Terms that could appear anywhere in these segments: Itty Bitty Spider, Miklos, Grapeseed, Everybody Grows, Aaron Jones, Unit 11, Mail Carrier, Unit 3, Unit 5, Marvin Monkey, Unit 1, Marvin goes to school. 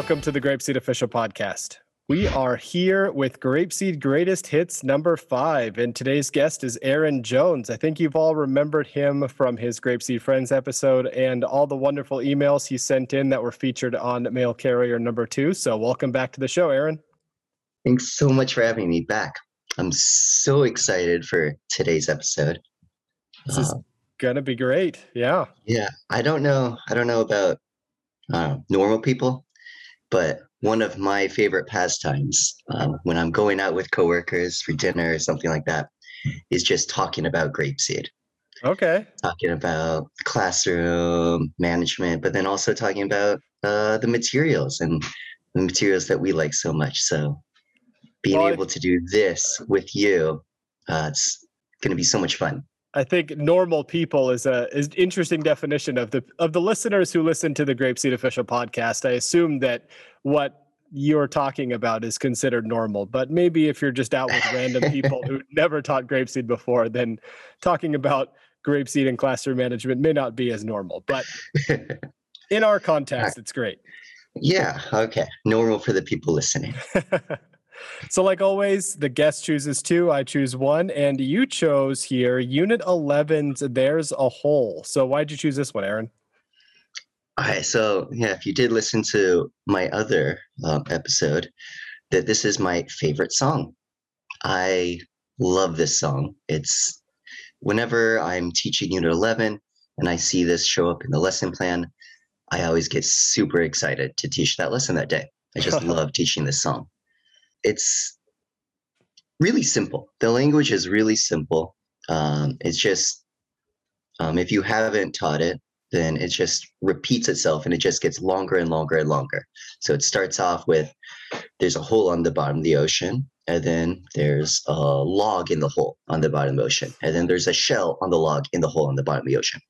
welcome to the Grapeseed Official Podcast. We are here with Grapeseed Greatest Hits number 5, and today's guest is Aaron Jones. I think you've all remembered him from his Grapeseed Friends episode and all the wonderful emails he sent in that were featured on Mail Carrier number 2. So welcome back to the show, Aaron. Thanks so much for having me back. I'm so excited for today's episode. This is going to be great. Yeah. Yeah. I don't know about normal people, but one of my favorite pastimes when I'm going out with coworkers for dinner or something like that is just talking about Grapeseed. Okay. Talking about classroom management, but then also talking about the materials and the materials that we like so much. So being able to do this with you, it's going to be so much fun. I think normal people is an interesting definition of the listeners who listen to the Grapeseed Official Podcast. I assume that what you're talking about is considered normal, but maybe if you're just out with random people who never taught grapeseed before, then talking about grapeseed and classroom management may not be as normal, but in our context, it's great. Yeah. Okay. Normal for the people listening. So like always, the guest chooses two, I choose one, and you chose here Unit 11's There's a Hole. So why'd you choose this one, Aaron? All right, so yeah, if you did listen to my other episode, that this is my favorite song. I love this song. It's whenever I'm teaching Unit 11 and I see this show up in the lesson plan, I always get super excited to teach that lesson that day. I just love teaching this song. It's really simple. The language is really simple. It's just, if you haven't taught it, then it just repeats itself and it just gets longer and longer and longer. So it starts off with, there's a hole on the bottom of the ocean, and then there's a log in the hole on the bottom of the ocean, and then there's a shell on the log in the hole on the bottom of the ocean.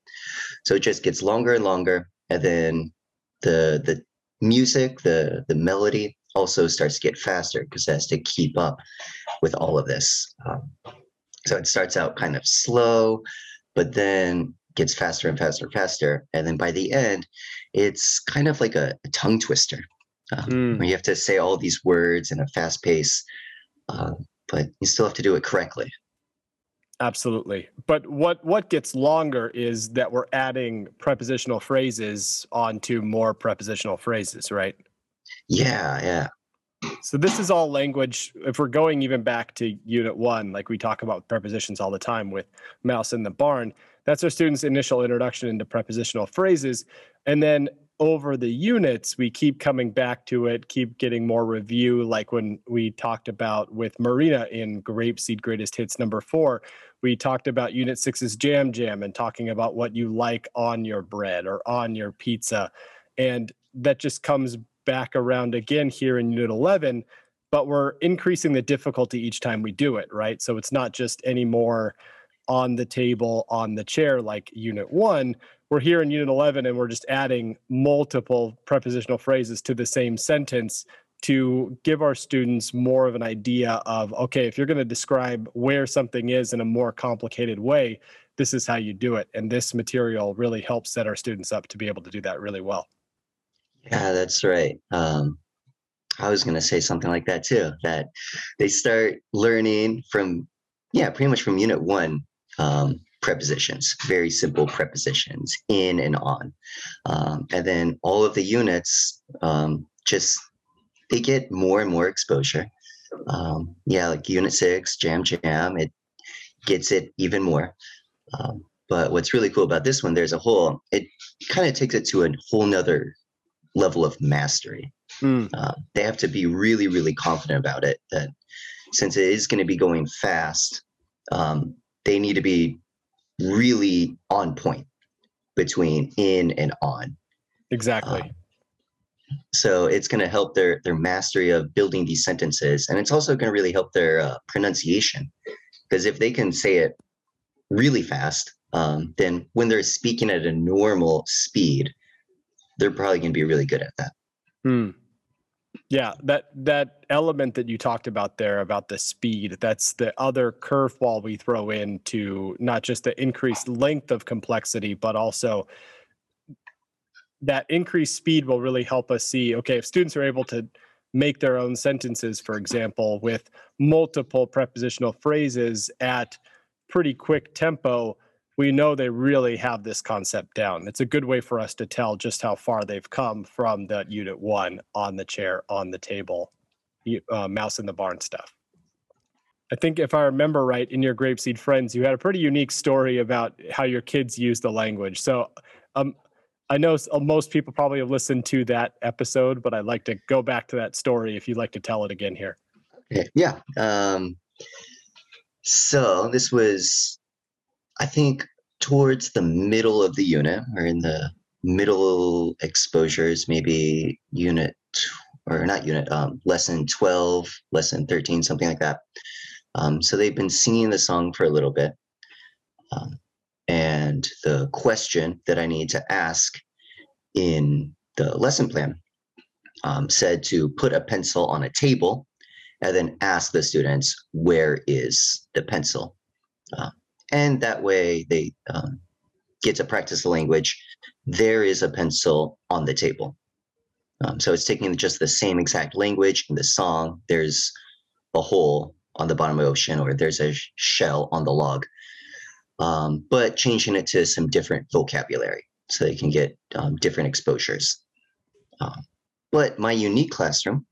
So it just gets longer and longer. And then the music, the melody, also starts to get faster because it has to keep up with all of this. So it starts out kind of slow, but then gets faster and faster and faster. And then by the end, it's kind of like a tongue twister. Where you have to say all these words in a fast pace, but you still have to do it correctly. Absolutely. But what gets longer is that we're adding prepositional phrases onto more prepositional phrases, right? Yeah. So this is all language. If we're going even back to Unit 1, like we talk about prepositions all the time with Mouse in the Barn, that's our students' initial introduction into prepositional phrases. And then over the units, we keep coming back to it, keep getting more review, like when we talked about with Marina in Grapeseed Greatest Hits number 4, we talked about Unit 6's Jam Jam and talking about what you like on your bread or on your pizza. And that just comes back around again here in Unit 11, but we're increasing the difficulty each time we do it, right? So it's not just anymore on the table, on the chair like Unit 1. We're here in Unit 11 and we're just adding multiple prepositional phrases to the same sentence to give our students more of an idea of, okay, if you're going to describe where something is in a more complicated way, this is how you do it. And this material really helps set our students up to be able to do that really well. Yeah, that's right. I was going to say something like that too, that they start learning pretty much from Unit 1, prepositions, very simple prepositions, in and on. And then all of the units, they get more and more exposure. Like Unit 6, Jam, it gets it even more. But what's really cool about this one, There's a Hole, it kind of takes it to a whole nother level of mastery. They have to be really, really confident about it, that since it is going to be going fast, they need to be really on point between in and on. Exactly. So it's going to help their mastery of building these sentences, and it's also going to really help their pronunciation, because if they can say it really fast, then when they're speaking at a normal speed, they're probably going to be really good at that. Yeah, that element that you talked about there about the speed, that's the other curveball we throw into not just the increased length of complexity, but also that increased speed will really help us see, okay, if students are able to make their own sentences, for example, with multiple prepositional phrases at pretty quick tempo, we know they really have this concept down. It's a good way for us to tell just how far they've come from the Unit 1 on the chair, on the table, mouse in the barn stuff. I think if I remember right, in your Grapeseed Friends, you had a pretty unique story about how your kids use the language. So I know most people probably have listened to that episode, but I'd like to go back to that story if you'd like to tell it again here. Okay. Yeah. So this was, I think, towards the middle of the unit, or in the middle exposures, maybe unit, or not unit, lesson 12, lesson 13, something like that. So they've been singing the song for a little bit. And the question that I need to ask in the lesson plan said to put a pencil on a table and then ask the students, where is the pencil? And that way they get to practice the language. There is a pencil on the table. So it's taking just the same exact language in the song. There's a hole on the bottom of the ocean, or there's a shell on the log, but changing it to some different vocabulary so they can get different exposures. But my unique classroom,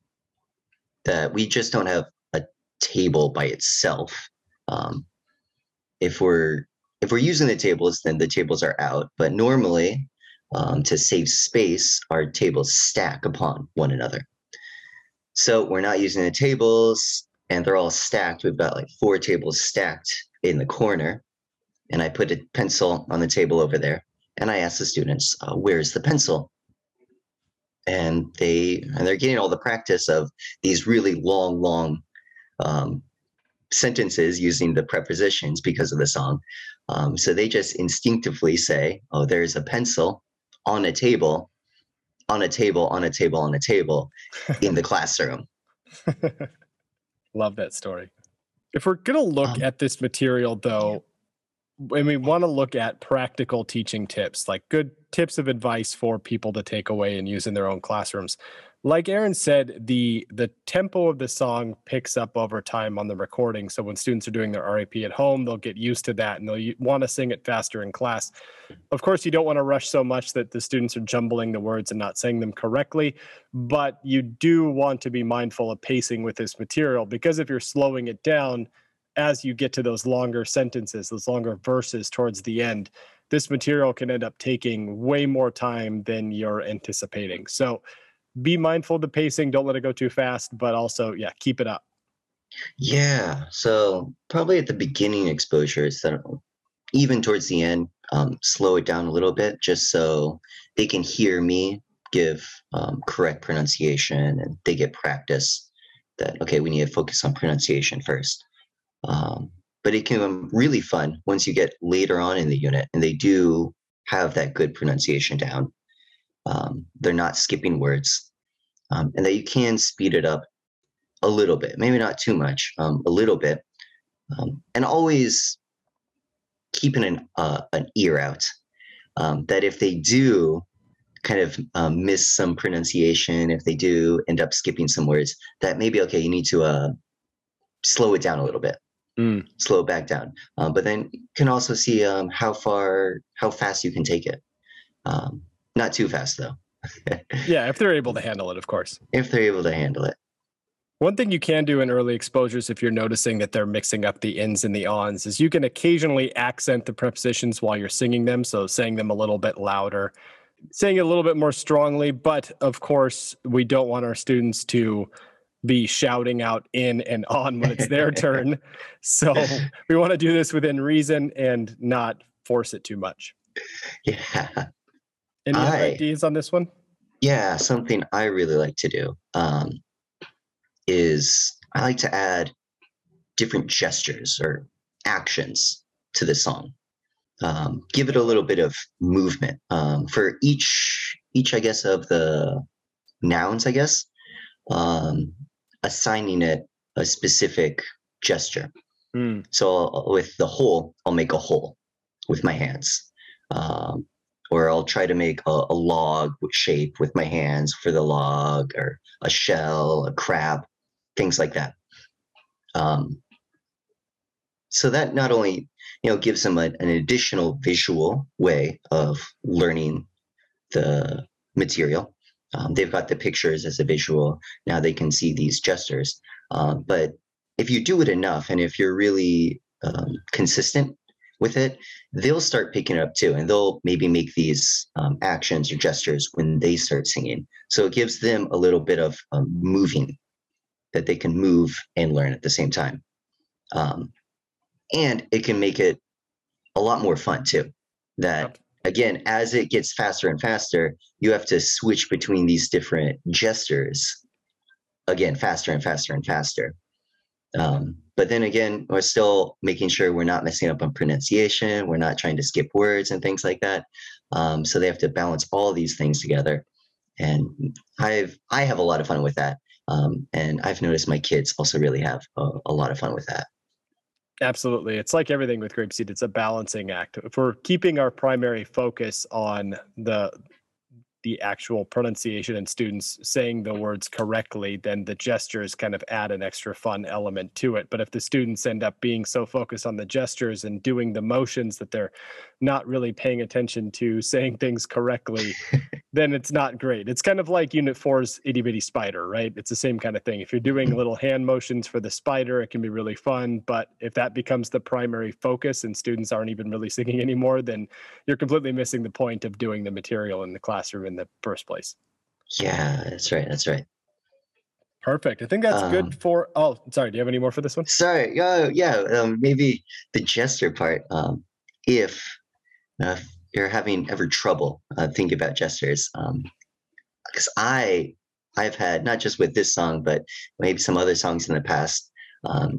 that we just don't have a table by itself. If we're using the tables, then the tables are out, but normally to save space, our tables stack upon one another. So we're not using the tables, and they're all stacked. We've got like 4 tables stacked in the corner, and I put a pencil on the table over there, and I asked the students, where's the pencil? And they're getting all the practice of these really long sentences using the prepositions because of the song. So they just instinctively say, oh, there's a pencil on a table, on a table, on a table, on a table in the classroom. Love that story. If we're going to look at this material, though, and we want to look at practical teaching tips, like good tips of advice for people to take away and use in their own classrooms. Like Aaron said, the tempo of the song picks up over time on the recording. So when students are doing their RAP at home, they'll get used to that and they'll want to sing it faster in class. Of course, you don't want to rush so much that the students are jumbling the words and not saying them correctly, but you do want to be mindful of pacing with this material, because if you're slowing it down, as you get to those longer sentences, those longer verses towards the end, this material can end up taking way more time than you're anticipating. So be mindful of the pacing. Don't let it go too fast, but also, yeah, keep it up. Yeah. So probably at the beginning exposures, even towards the end, slow it down a little bit just so they can hear me give correct pronunciation, and they get practice that, okay, we need to focus on pronunciation first. But it can be really fun once you get later on in the unit and they do have that good pronunciation down. They're not skipping words, and that you can speed it up a little bit, maybe not too much, a little bit, and always keeping an ear out, that if they do kind of miss some pronunciation, if they do end up skipping some words, that maybe, okay, you need to slow it down a little bit. Slow it back down. But then you can also see how fast you can take it. Not too fast, though. Yeah, if they're able to handle it, of course. If they're able to handle it. One thing you can do in early exposures, if you're noticing that they're mixing up the ins and the ons, is you can occasionally accent the prepositions while you're singing them. So saying them a little bit louder, saying it a little bit more strongly. But of course, we don't want our students to be shouting out in and on when it's their turn. So we want to do this within reason and not force it too much. Yeah. Any other ideas on this one? Yeah, something I really like to do is I like to add different gestures or actions to the song. Give it a little bit of movement for each, I guess, of the nouns, I guess. Assigning it a specific gesture. So with the hole, I'll make a hole with my hands. or I'll try to make a log shape with my hands for the log, or a shell, a crab, things like that. So that not only, gives them an additional visual way of learning the material. They've got the pictures as a visual. Now they can see these gestures. But if you do it enough, and if you're really consistent with it, they'll start picking it up too. And they'll maybe make these actions or gestures when they start singing. So it gives them a little bit of moving, that they can move and learn at the same time. And it can make it a lot more fun too. That, again, as it gets faster and faster, you have to switch between these different gestures, again, faster and faster and faster. But then again, we're still making sure we're not messing up on pronunciation. We're not trying to skip words and things like that. So they have to balance all these things together. And I have a lot of fun with that. And I've noticed my kids also really have a lot of fun with that. Absolutely. It's like everything with Grapeseed. It's a balancing act. If we're keeping our primary focus on the actual pronunciation and students saying the words correctly, then the gestures kind of add an extra fun element to it. But if the students end up being so focused on the gestures and doing the motions that they're not really paying attention to saying things correctly, then it's not great. It's kind of like Unit 4's Itty Bitty Spider, right? It's the same kind of thing. If you're doing little hand motions for the spider, it can be really fun. But if that becomes the primary focus and students aren't even really singing anymore, then you're completely missing the point of doing the material in the classroom in the first place. Yeah, that's right. That's right. Perfect. I think that's good for, oh, sorry. Do you have any more for this one? Sorry. Maybe the gesture part. If you're having ever trouble thinking about gestures, because I've had, not just with this song, but maybe some other songs in the past,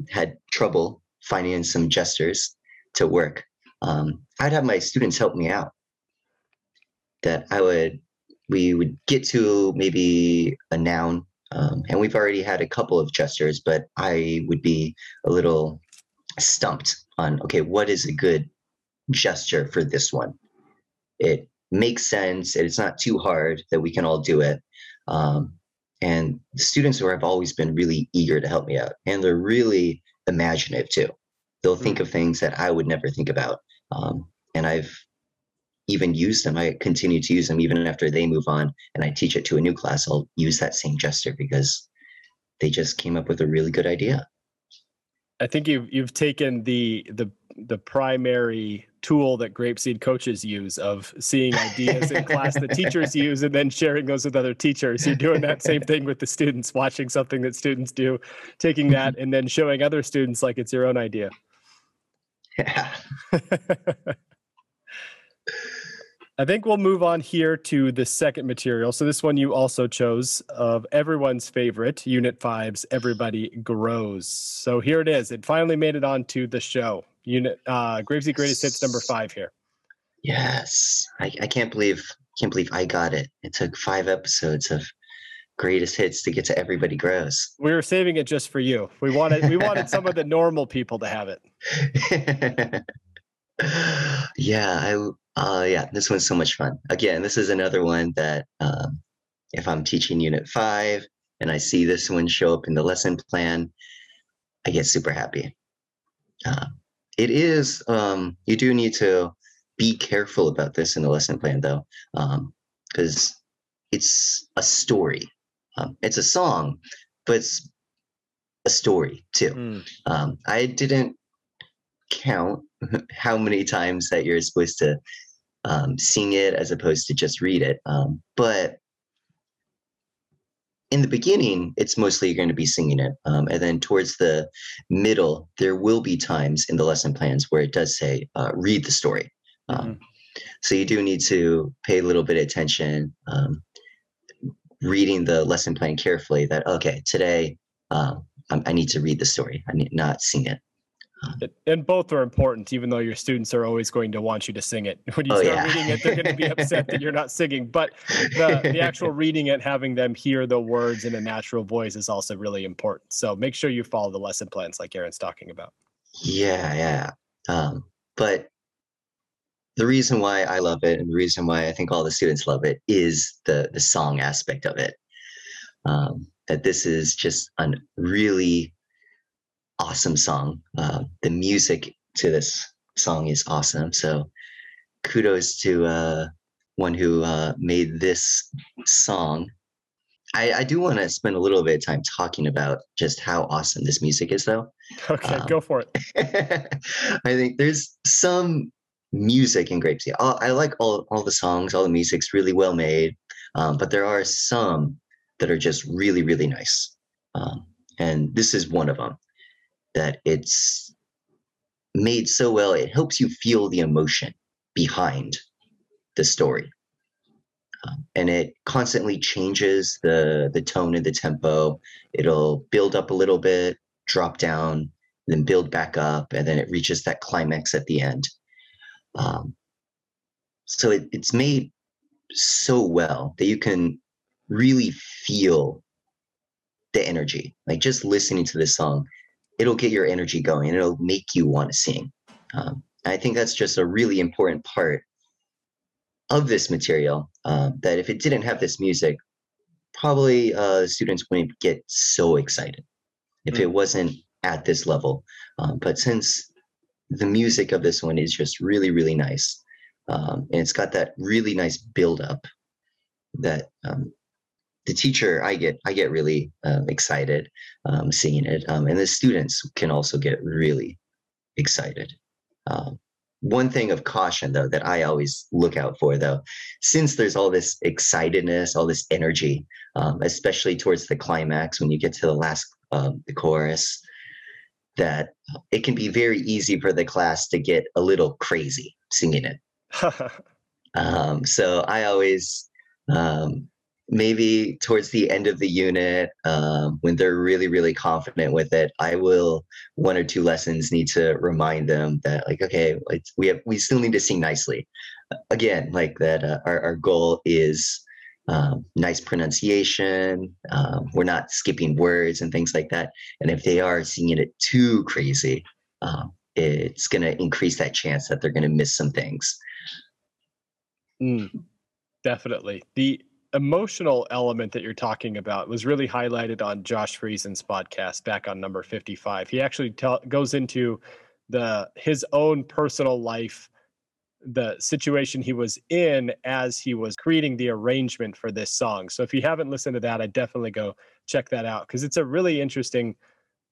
had trouble finding some gestures to work. I'd have my students help me out. That we would get to maybe a noun, and we've already had a couple of gestures, but I would be a little stumped on, okay, what is a good gesture for this one? It makes sense, and it's not too hard that we can all do it. And the students who have always been really eager to help me out, and they're really imaginative too. They'll think of things that I would never think about. And I've even use them. I continue to use them even after they move on and I teach it to a new class. I'll use that same gesture because they just came up with a really good idea. I think you've taken the primary tool that Grapeseed coaches use of seeing ideas in class that teachers use and then sharing those with other teachers. You're doing that same thing with the students, watching something that students do, taking that and then showing other students like it's your own idea. Yeah. I think we'll move on here to the second material. So this one you also chose, of everyone's favorite, Unit 5's Everybody Grows. So here it is. It finally made it onto the show. Grapeseed Greatest Hits number 5 here. Yes. I can't believe I got it. It took 5 episodes of Greatest Hits to get to Everybody Grows. We were saving it just for you. We wanted some of the normal people to have it. Yeah, this one's so much fun. Again, this is another one that if I'm teaching Unit 5 and I see this one show up in the lesson plan, I get super happy. It is, you do need to be careful about this in the lesson plan though, because it's a story. It's a song, but it's a story too. I didn't count how many times that you're supposed to sing it as opposed to just read it. But in the beginning, it's mostly you're going to be singing it. And then towards the middle, there will be times in the lesson plans where it does say, read the story. So you do need to pay a little bit of attention, reading the lesson plan carefully that, okay, today I need to read the story. I need not sing it. And both are important, even though your students are always going to want you to sing it. When you start reading it, they're going to be upset that you're not singing. But the actual reading it, having them hear the words in a natural voice is also really important. So make sure you follow the lesson plans like Aaron's talking about. Yeah. But the reason why I love it and the reason why I think all the students love it is the song aspect of it. That this is just a really awesome song. The music to this song is awesome. So kudos to one who made this song. I do want to spend a little bit of time talking about just how awesome this music is, though. Okay, go for it. I think there's some music in Grapeseed. I like all the songs, all the music's really well made, but there are some that are just really, really nice. And this is one of them, that it's made so well, it helps you feel the emotion behind the story. And it constantly changes the tone and the tempo. It'll build up a little bit, drop down, then build back up, and then it reaches that climax at the end. So it's made so well that you can really feel the energy. Like, just listening to this song, it'll get your energy going. And it'll make you want to sing. I think that's just a really important part of this material, that if it didn't have this music, probably students wouldn't get so excited if it wasn't at this level. But since the music of this one is just really, really nice, and it's got that really nice buildup, that the teacher, I get really excited seeing it, and the students can also get really excited. One thing of caution, though, that I always look out for, though, since there's all this excitedness, all this energy, especially towards the climax when you get to the last the chorus, that it can be very easy for the class to get a little crazy singing it. So I always, maybe towards the end of the unit, when they're really, really confident with it, I will, one or two lessons, need to remind them that, like, okay, we still need to sing nicely. Again, like that, our goal is nice pronunciation. We're not skipping words and things like that. And if they are singing it too crazy, it's going to increase that chance that they're going to miss some things. Definitely. The emotional element that you're talking about was really highlighted on Josh Friesen's podcast back on number 55. He actually goes into his own personal life, the situation he was in as he was creating the arrangement for this song. So if you haven't listened to that, I definitely go check that out, because it's a really interesting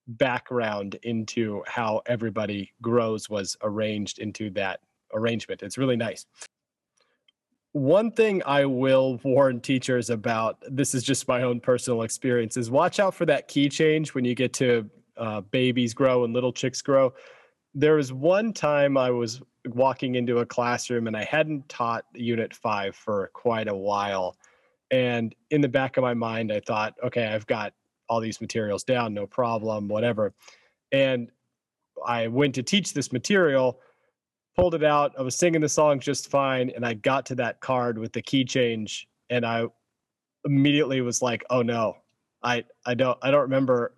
background into how Everybody Grows was arranged into that arrangement. It's really nice. One thing I will warn teachers about, this is just my own personal experience, is watch out for that key change when you get to Babies Grow and Little Chicks Grow. There was one time I was walking into a classroom and I hadn't taught Unit 5 for quite a while. And in the back of my mind, I thought, okay, I've got all these materials down, no problem, whatever. And I went to teach this material, pulled it out, I was singing the song just fine, and I got to that card with the key change, and I immediately was like, oh no, I don't remember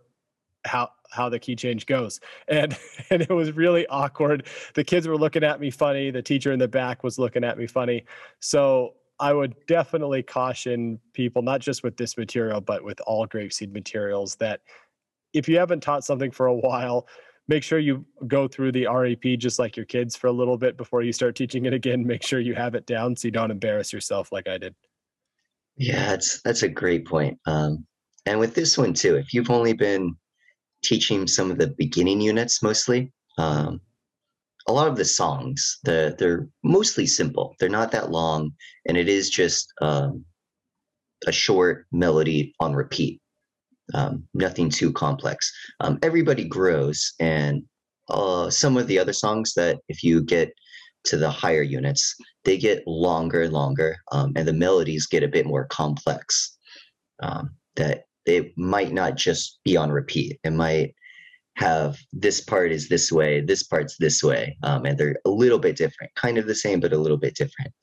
how the key change goes. And it was really awkward. The kids were looking at me funny, the teacher in the back was looking at me funny. So I would definitely caution people, not just with this material, but with all Grapeseed materials, that if you haven't taught something for a while, make sure you go through the REP just like your kids for a little bit before you start teaching it again. Make sure you have it down so you don't embarrass yourself like I did. Yeah, that's a great point. And with this one too, if you've only been teaching some of the beginning units mostly, a lot of the songs, they're mostly simple. They're not that long, and it is just a short melody on repeat. Nothing too complex. Everybody Grows, and some of the other songs, that if you get to the higher units, they get longer and longer, and the melodies get a bit more complex, that it might not just be on repeat. It might have, this part is this way, this part's this way, and they're a little bit different, kind of the same, but a little bit different,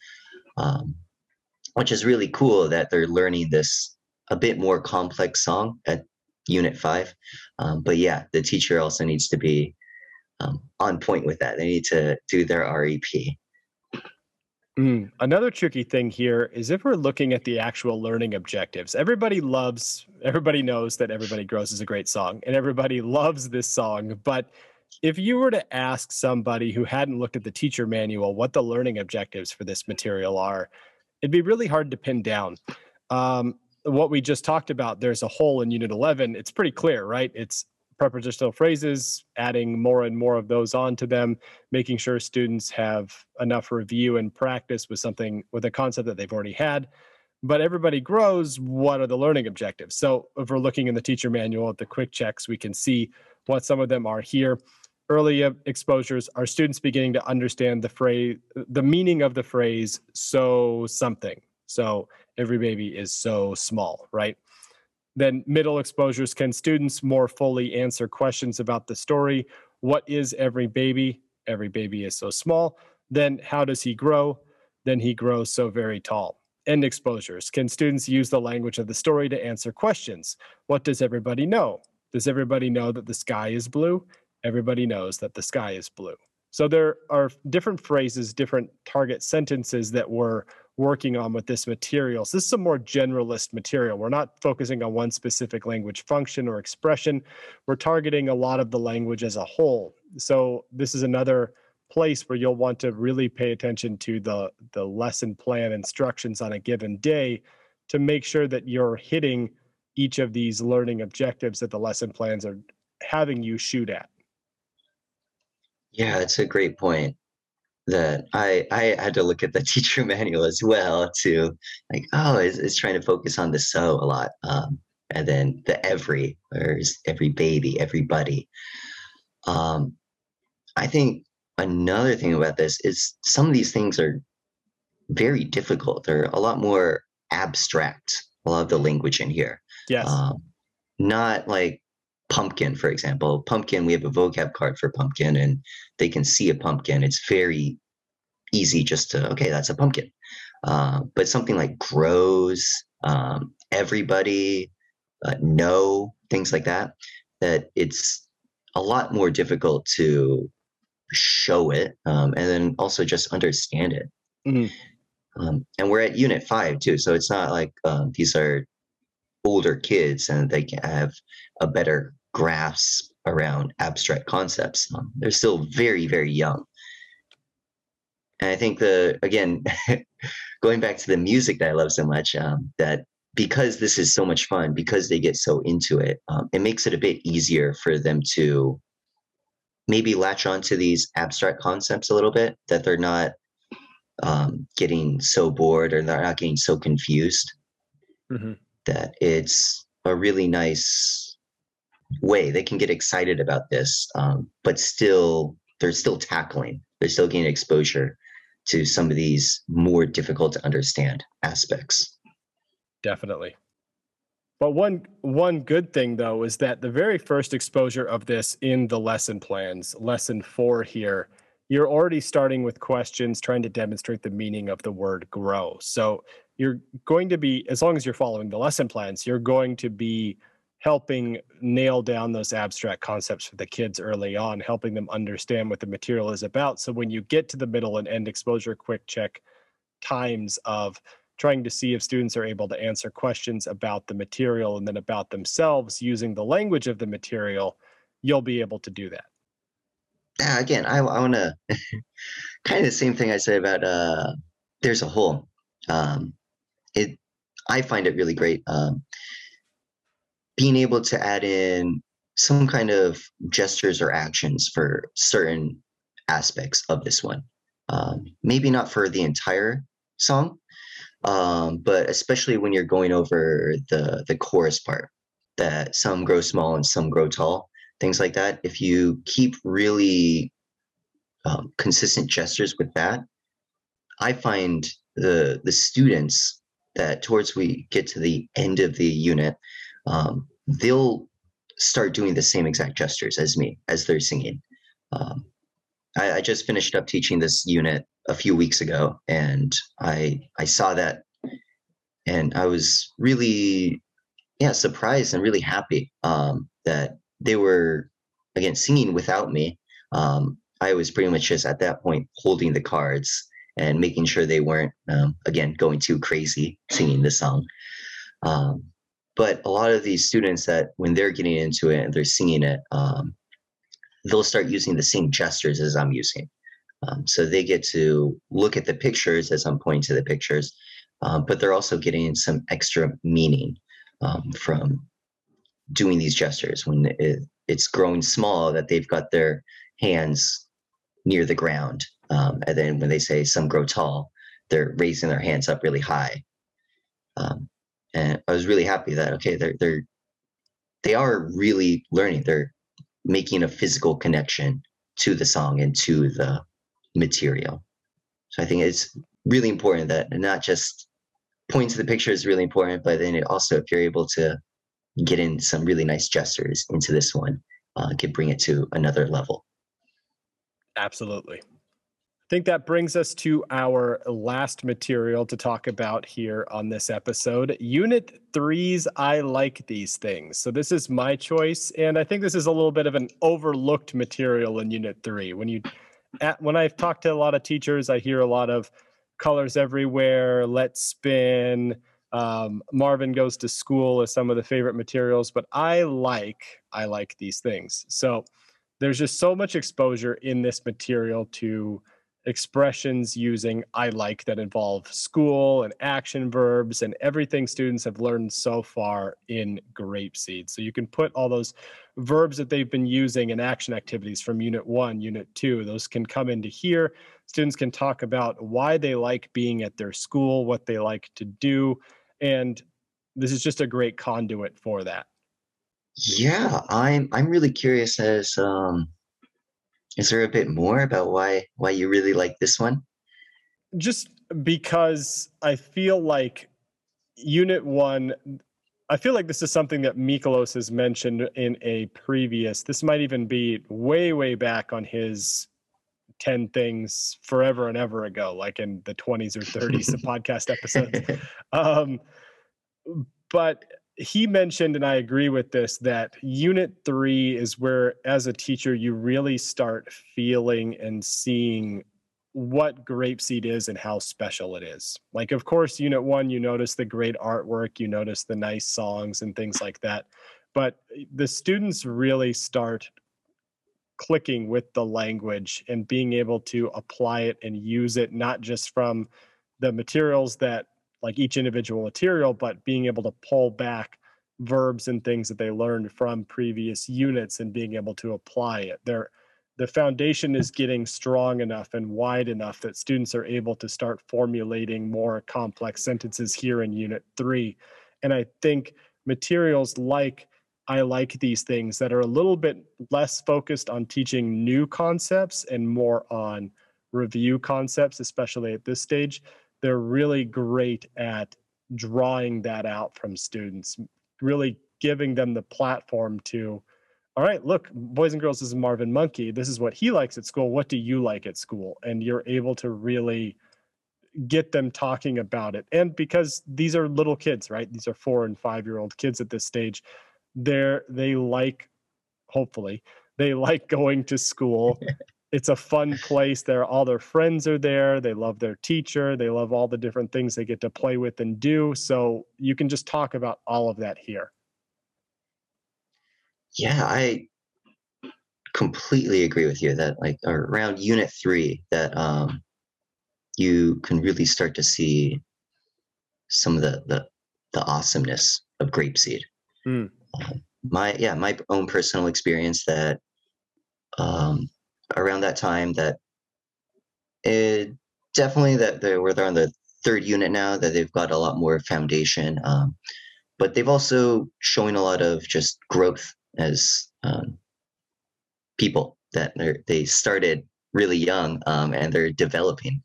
which is really cool that they're learning this a bit more complex song at Unit 5. But yeah, the teacher also needs to be on point with that. They need to do their REP. Another tricky thing here is if we're looking at the actual learning objectives, everybody knows that Everybody Grows is a great song and everybody loves this song. But if you were to ask somebody who hadn't looked at the teacher manual what the learning objectives for this material are, it'd be really hard to pin down. What we just talked about, there's a hole in Unit 11. It's pretty clear, right? It's prepositional phrases, adding more and more of those onto them, making sure students have enough review and practice with something, with a concept that they've already had. But Everybody Grows, what are the learning objectives? So if we're looking in the teacher manual at the quick checks, we can see what some of them are here. Early exposures, are students beginning to understand the phrase, the meaning of the phrase, so something. So every baby is so small, right? Then middle exposures, can students more fully answer questions about the story? What is every baby? Every baby is so small. Then how does he grow? Then he grows so very tall. End exposures, can students use the language of the story to answer questions? What does everybody know? Does everybody know that the sky is blue? Everybody knows that the sky is blue. So there are different phrases, different target sentences that we're working on with this material. So this is a more generalist material. We're not focusing on one specific language function or expression. We're targeting a lot of the language as a whole. So this is another place where you'll want to really pay attention to the lesson plan instructions on a given day to make sure that you're hitting each of these learning objectives that the lesson plans are having you shoot at. Yeah, that's a great point. That I had to look at the teacher manual as well to like, oh, it's trying to focus on the so a lot. And then the every, where's every baby, everybody. I think another thing about this is some of these things are very difficult. They're a lot more abstract, a lot of the language in here. Yes. Not like pumpkin, for example. Pumpkin, we have a vocab card for pumpkin and they can see a pumpkin. It's very easy just to, okay, that's a pumpkin. But something like grows, everybody, know, things like that, that it's a lot more difficult to show it and then also just understand it. Mm-hmm. And we're at Unit 5 too, so it's not like these are older kids and they can have a better grasp around abstract concepts. They're still very, very young. And I think again, going back to the music that I love so much, that because this is so much fun, because they get so into it, it makes it a bit easier for them to maybe latch onto these abstract concepts a little bit, that they're not getting so bored or they're not getting so confused. Mm-hmm. That it's a really nice way they can get excited about this, but still they're still tackling, they're still getting exposure to some of these more difficult to understand aspects. Definitely. But one good thing though is that the very first exposure of this in the lesson plans, lesson 4 here, you're already starting with questions trying to demonstrate the meaning of the word grow. So you're going to be, as long as you're following the lesson plans, you're going to be helping nail down those abstract concepts for the kids early on, helping them understand what the material is about. So when you get to the middle and end exposure quick check times of trying to see if students are able to answer questions about the material and then about themselves using the language of the material, you'll be able to do that. Yeah, again, I want to kind of the same thing I said about there's a hole. I find it really great being able to add in some kind of gestures or actions for certain aspects of this one. Maybe not for the entire song, but especially when you're going over the chorus part, that some grow small and some grow tall, things like that. If you keep really consistent gestures with that, I find the students that towards we get to the end of the unit, they'll start doing the same exact gestures as me as they're singing. I just finished up teaching this unit a few weeks ago, and I saw that, and I was really surprised and really happy that they were again singing without me. I was pretty much just at that point holding the cards and making sure they weren't, again, going too crazy singing the song. But a lot of these students that when they're getting into it and they're singing it, they'll start using the same gestures as I'm using. So they get to look at the pictures as I'm pointing to the pictures, but they're also getting some extra meaning from doing these gestures. When it's growing small, that they've got their hands near the ground. And then when they say some grow tall, they're raising their hands up really high. And I was really happy that, okay, they are really learning. They're making a physical connection to the song and to the material. So I think it's really important that not just pointing to the picture is really important, but then it also, if you're able to get in some really nice gestures into this one, can bring it to another level. Absolutely. I think that brings us to our last material to talk about here on this episode, Unit 3's I Like These Things. So this is my choice, and I think this is a little bit of an overlooked material in Unit 3. When I've talked to a lot of teachers, I hear a lot of Colors Everywhere, Let's Spin, Marvin Goes to School as some of the favorite materials, but I like These Things. So there's just so much exposure in this material to expressions using I like that involve school and action verbs and everything students have learned so far in Grapeseed. So you can put all those verbs that they've been using in action activities from Unit 1, Unit 2, those can come into here. Students can talk about why they like being at their school, what they like to do, and this is just a great conduit for that. Yeah, I'm really curious as is there a bit more about why you really like this one? Just because I feel like Unit 1, I feel like this is something that Miklos has mentioned in a previous, this might even be way, way back on his 10 things forever and ever ago, like in the 20s or 30s of podcast episodes. But he mentioned, and I agree with this, that Unit 3 is where, as a teacher, you really start feeling and seeing what Grapeseed is and how special it is. Like, of course, Unit 1, you notice the great artwork, you notice the nice songs and things like that. But the students really start clicking with the language and being able to apply it and use it, not just from the materials that like each individual material, but being able to pull back verbs and things that they learned from previous units and being able to apply it. The foundation is getting strong enough and wide enough that students are able to start formulating more complex sentences here in Unit 3. And I think materials like I Like These Things that are a little bit less focused on teaching new concepts and more on review concepts, especially at this stage, they're really great at drawing that out from students, really giving them the platform to, all right, look, boys and girls, this is Marvin Monkey. This is what he likes at school. What do you like at school? And you're able to really get them talking about it. And because these are little kids, right? These are 4- and 5-year-old kids at this stage. They like, hopefully, they like going to school. It's a fun place. All their friends are there. They love their teacher. They love all the different things they get to play with and do. So you can just talk about all of that here. Yeah, I completely agree with you that like around Unit 3 that you can really start to see some of the awesomeness of Grapeseed. Mm. My own personal experience that around that time that it definitely that they're on the third unit now that they've got a lot more foundation, but they've also showing a lot of just growth as people that they started really young, and they're developing,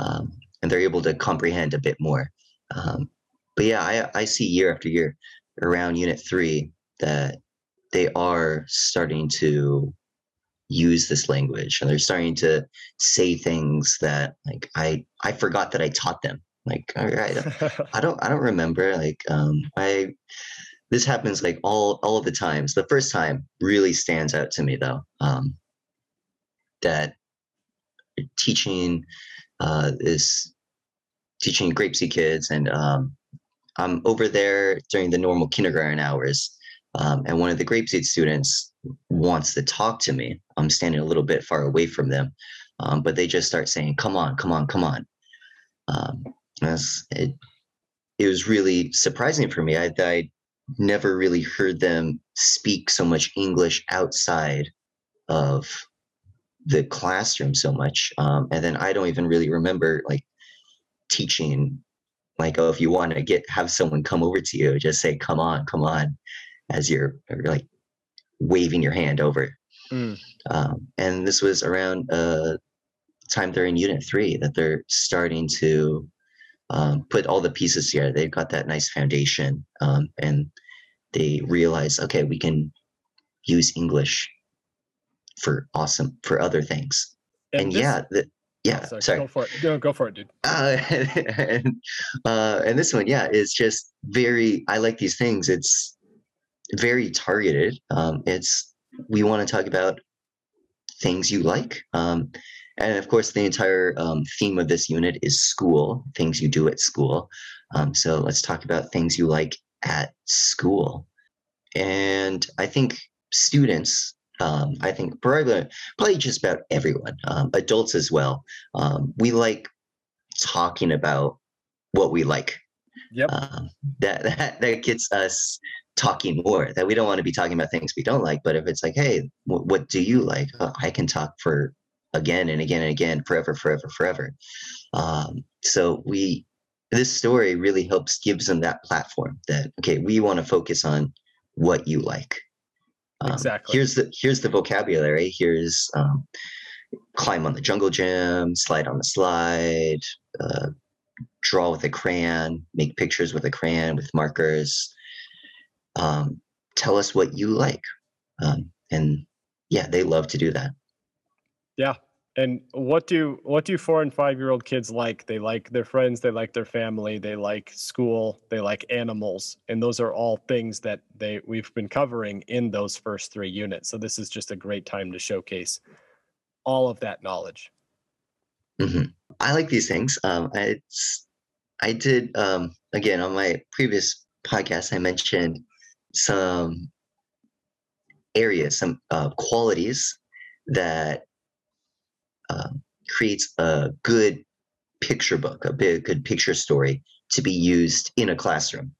and they're able to comprehend a bit more. But yeah, I see year after year around Unit 3 that they are starting to use this language and they're starting to say things that like I forgot that I taught them, like all right, I don't remember, like this happens like all of the times. The first time really stands out to me though, that teaching is teaching Grapeseed kids, and I'm over there during the normal kindergarten hours, and one of the Grapeseed students wants to talk to me. I'm standing a little bit far away from them, but they just start saying, "Come on, come on, come on." It was really surprising for me. I never really heard them speak so much English outside of the classroom so much. And then I don't even really remember like teaching, like, oh, if you want to have someone come over to you, just say, "Come on, come on," as you're like waving your hand over. Mm. And this was around time they're in Unit 3 that they're starting to put all the pieces together. They've got that nice foundation, and they realize, okay, we can use English for other things. Go for it, dude. And this one, yeah, is just very, I like these things. It's very targeted. We want to talk about things you like. And of course, the entire theme of this unit is school, things you do at school. So let's talk about things you like at school. And I think students, probably just about everyone, adults as well, we like talking about what we like. Yep. That gets us talking more, that we don't want to be talking about things we don't like. But if it's like, hey, what do you like? I can talk for again and again and again, forever, forever, forever. This story really gives them that platform that, okay, we want to focus on what you like. Exactly. Here's the vocabulary. Here's climb on the jungle gym, slide on the slide, draw with a crayon, make pictures with a crayon, with markers. Tell us what you like. And yeah, they love to do that. Yeah. And what do 4 and 5-year-old kids like? They like their friends, they like their family, they like school, they like animals. And those are all things that we've been covering in those first 3 units. So this is just a great time to showcase all of that knowledge. Mm-hmm. I like these things. I did again, on my previous podcast, I mentioned some areas, some qualities that creates a good picture book, good picture story to be used in a classroom.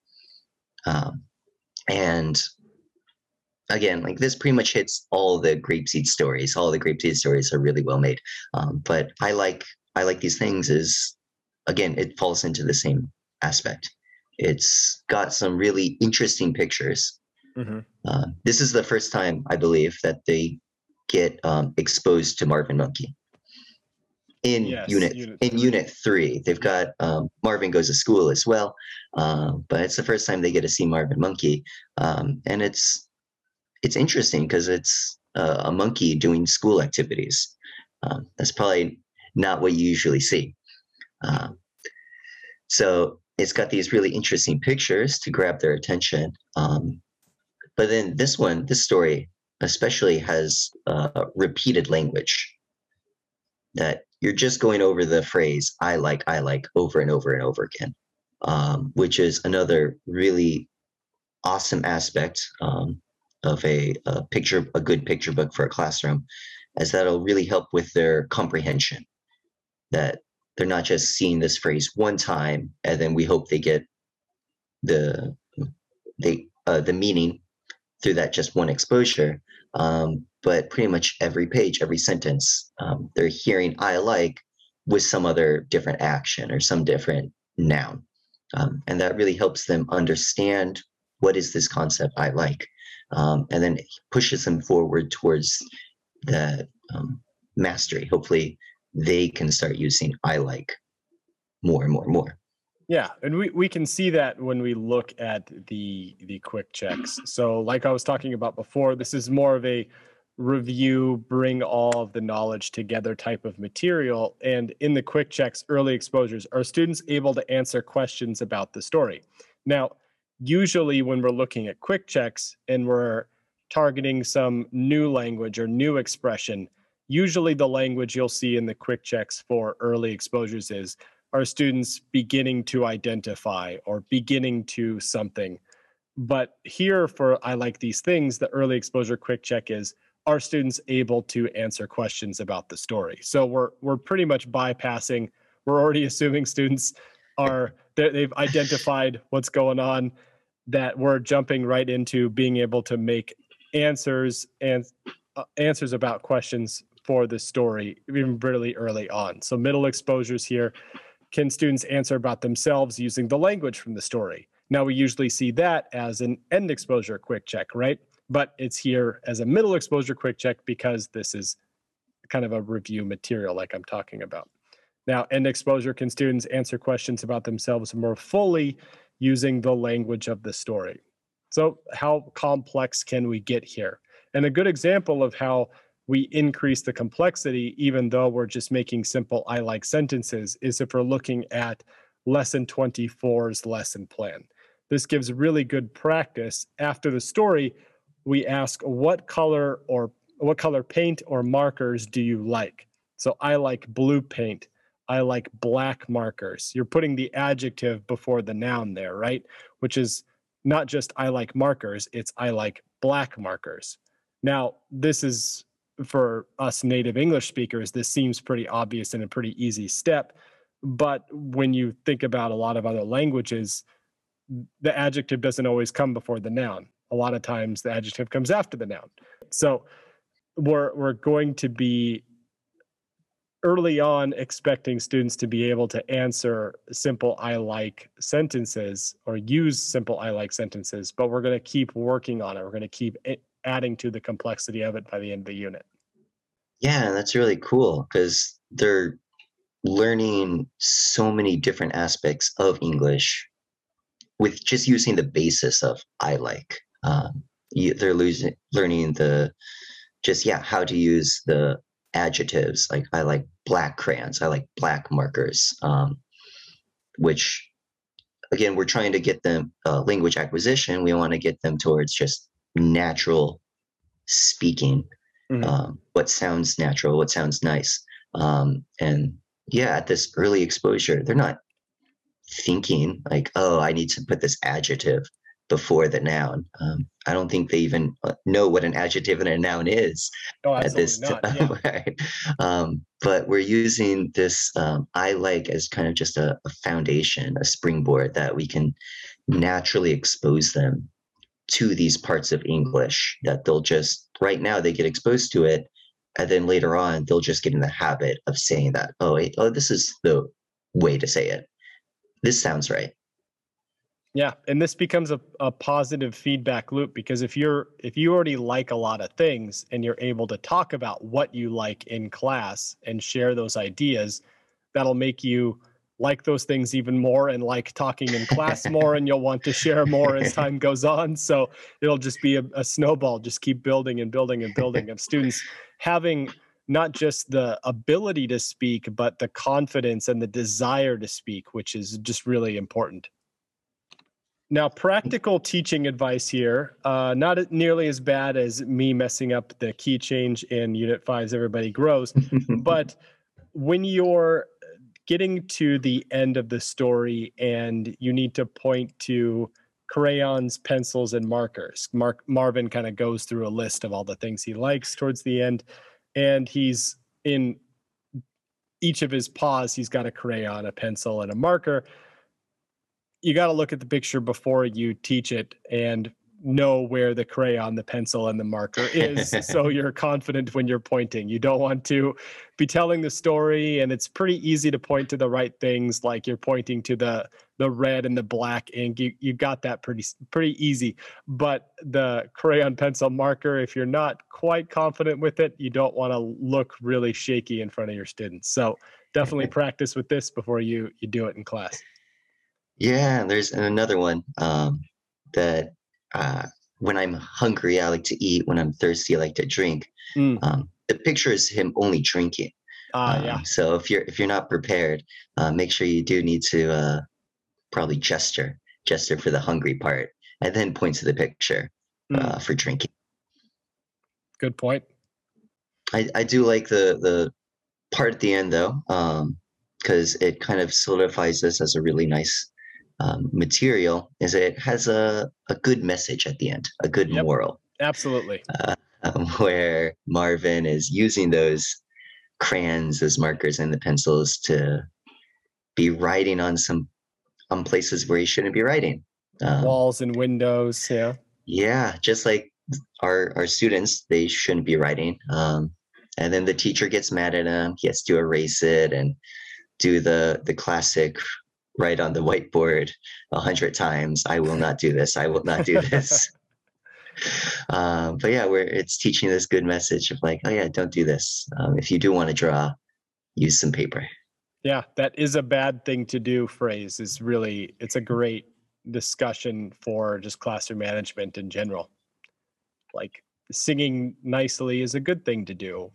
And again, like this pretty much hits all the Grapeseed stories. All the Grapeseed stories are really well made. But I like these things is, again, it falls into the same aspect. It's got some really interesting pictures. Mm-hmm. This is the first time, I believe, that they get exposed to Marvin Monkey. In Unit 3, they've got Marvin Goes to School as well, but it's the first time they get to see Marvin Monkey, and it's interesting because it's a monkey doing school activities. That's probably not what you usually see. So it's got these really interesting pictures to grab their attention, but then this story especially has repeated language that you're just going over the phrase I like over and over and over again, which is another really awesome aspect of a good picture book for a classroom, as that'll really help with their comprehension, that they're not just seeing this phrase one time and then we hope they get the meaning through that just one exposure, but pretty much every page, every sentence, they're hearing "I like" with some other different action or some different noun, and that really helps them understand what is this concept "I like," and then it pushes them forward towards the mastery. Hopefully, they can start using "I like" more and more and more. Yeah, and we can see that when we look at the quick checks. So like I was talking about before, this is more of a review, bring all of the knowledge together type of material. And in the quick checks, early exposures, are students able to answer questions about the story? Now, usually when we're looking at quick checks and we're targeting some new language or new expression, usually the language you'll see in the quick checks for early exposures is, are students beginning to identify or beginning to something? But here for I Like These Things, the early exposure quick check is, are students able to answer questions about the story? So we're pretty much bypassing, we're already assuming students are, they've identified what's going on, that we're jumping right into being able to make answers and answers about questions for the story even really early on. So middle exposures here, can students answer about themselves using the language from the story? Now we usually see that as an end exposure quick check, right? But it's here as a middle exposure quick check because this is kind of a review material like I'm talking about. Now, end exposure, can students answer questions about themselves more fully using the language of the story? So how complex can we get here? And a good example of how we increase the complexity, even though we're just making simple I like sentences, is if we're looking at lesson 24's lesson plan. This gives really good practice. After the story, we ask what color paint or markers do you like? So I like blue paint. I like black markers. You're putting the adjective before the noun there, right? Which is not just I like markers, it's I like black markers. Now, this is for us native English speakers, this seems pretty obvious and a pretty easy step. But when you think about a lot of other languages, the adjective doesn't always come before the noun. A lot of times the adjective comes after the noun. So we're going to be early on expecting students to be able to answer simple I like sentences or use simple I like sentences, but we're going to keep working on it. We're going to keep adding to the complexity of it by the end of the unit. Yeah, that's really cool because they're learning so many different aspects of English with just using the basis of I like. They're learning how to use the adjectives, like I like black crayons, I like black markers, which again, we're trying to get them language acquisition. We want to get them towards just natural speaking, what sounds natural, what sounds nice. And yeah, at this early exposure, they're not thinking like, oh, I need to put this adjective before the noun. I don't think they even know what an adjective and a noun is at this time. Yeah. Right? But we're using this I like as kind of just a foundation, a springboard that we can naturally expose them to these parts of English that they'll just, right now they get exposed to it. And then later on, they'll just get in the habit of saying that, oh, this is the way to say it. This sounds right. Yeah, and this becomes a positive feedback loop, because if you already like a lot of things and you're able to talk about what you like in class and share those ideas, that'll make you like those things even more and like talking in class more, and you'll want to share more as time goes on. So it'll just be a snowball, just keep building and building and building of students having not just the ability to speak, but the confidence and the desire to speak, which is just really important. Now, practical teaching advice here, not nearly as bad as me messing up the key change in Unit 5's Everybody Grows, but when you're getting to the end of the story and you need to point to crayons, pencils, and markers, Marvin kind of goes through a list of all the things he likes towards the end, and he's in each of his paws, he's got a crayon, a pencil, and a marker. You got to look at the picture before you teach it and know where the crayon, the pencil, and the marker is. So you're confident when you're pointing. You don't want to be telling the story, and it's pretty easy to point to the right things, like you're pointing to the red and the black ink. You got that pretty easy. But the crayon, pencil, marker, if you're not quite confident with it, you don't want to look really shaky in front of your students. So definitely practice with this before you do it in class. Yeah, there's another one that when I'm hungry, I like to eat. When I'm thirsty, I like to drink. The picture is him only drinking. Yeah. So if you're not prepared, make sure you do need to probably gesture for the hungry part, and then point to the picture for drinking. Good point. I do like the part at the end, though, because it kind of solidifies this as a really nice material, is that it has a good message at the end, a good moral. Absolutely. Where Marvin is using those crayons, those markers, and the pencils to be writing on some places where he shouldn't be writing. Walls and windows, yeah. Yeah, just like our students, they shouldn't be writing. And then the teacher gets mad at him. He has to erase it and do the classic write on the whiteboard 100 times. I will not do this. I will not do this. But yeah, where it's teaching this good message of like, oh yeah, don't do this. If you do want to draw, use some paper. Yeah, that is a bad thing to do phrase is really, it's a great discussion for just classroom management in general. Like singing nicely is a good thing to do,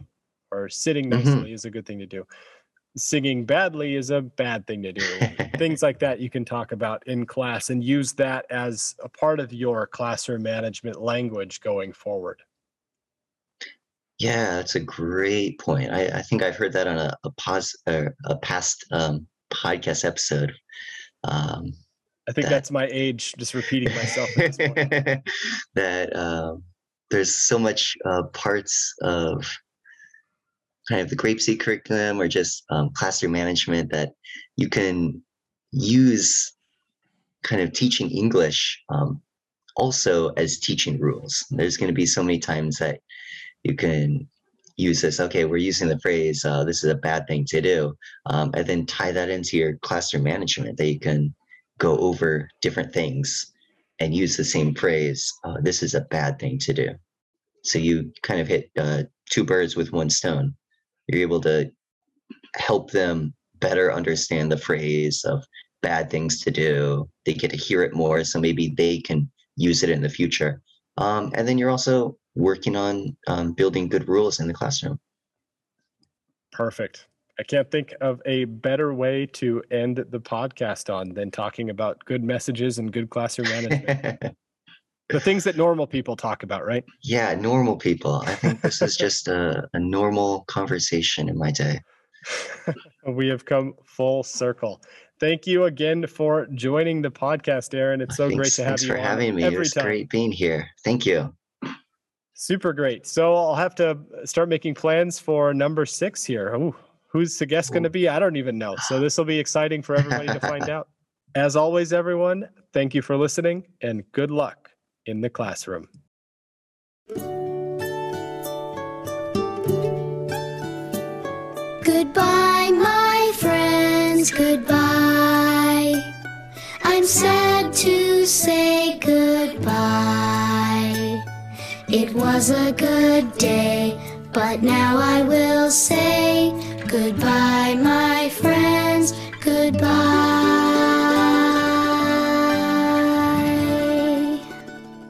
or sitting nicely is a good thing to do. Singing badly is a bad thing to do. Things like that you can talk about in class and use that as a part of your classroom management language going forward. Yeah, that's a great point. I think I've heard that on a past podcast episode. I think that's my age, just repeating myself at this point. That there's so much parts of kind of the Grapeseed curriculum or just classroom management that you can use kind of teaching English also as teaching rules. There's going to be so many times that you can use this. Okay, we're using the phrase, this is a bad thing to do. And then tie that into your classroom management that you can go over different things and use the same phrase, this is a bad thing to do. So you kind of hit two birds with one stone. You're able to help them better understand the phrase of bad things to do. They get to hear it more, so maybe they can use it in the future. And then you're also working on building good rules in the classroom. Perfect. I can't think of a better way to end the podcast on than talking about good messages and good classroom management. The things that normal people talk about, right? Yeah, normal people. I think this is just a normal conversation in my day. We have come full circle. Thank you again for joining the podcast, Aaron. It's so great to have you. Thanks for having me. It was great being here. Thank you. Super great. So I'll have to start making plans for number 6 here. Ooh. Who's the guest going to be? I don't even know. So this will be exciting for everybody to find out. As always, everyone, thank you for listening and good luck in the classroom. Goodbye, my friends, goodbye. I'm sad to say goodbye. It was a good day, but now I will say goodbye, my friends, goodbye.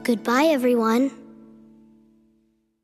Goodbye, everyone.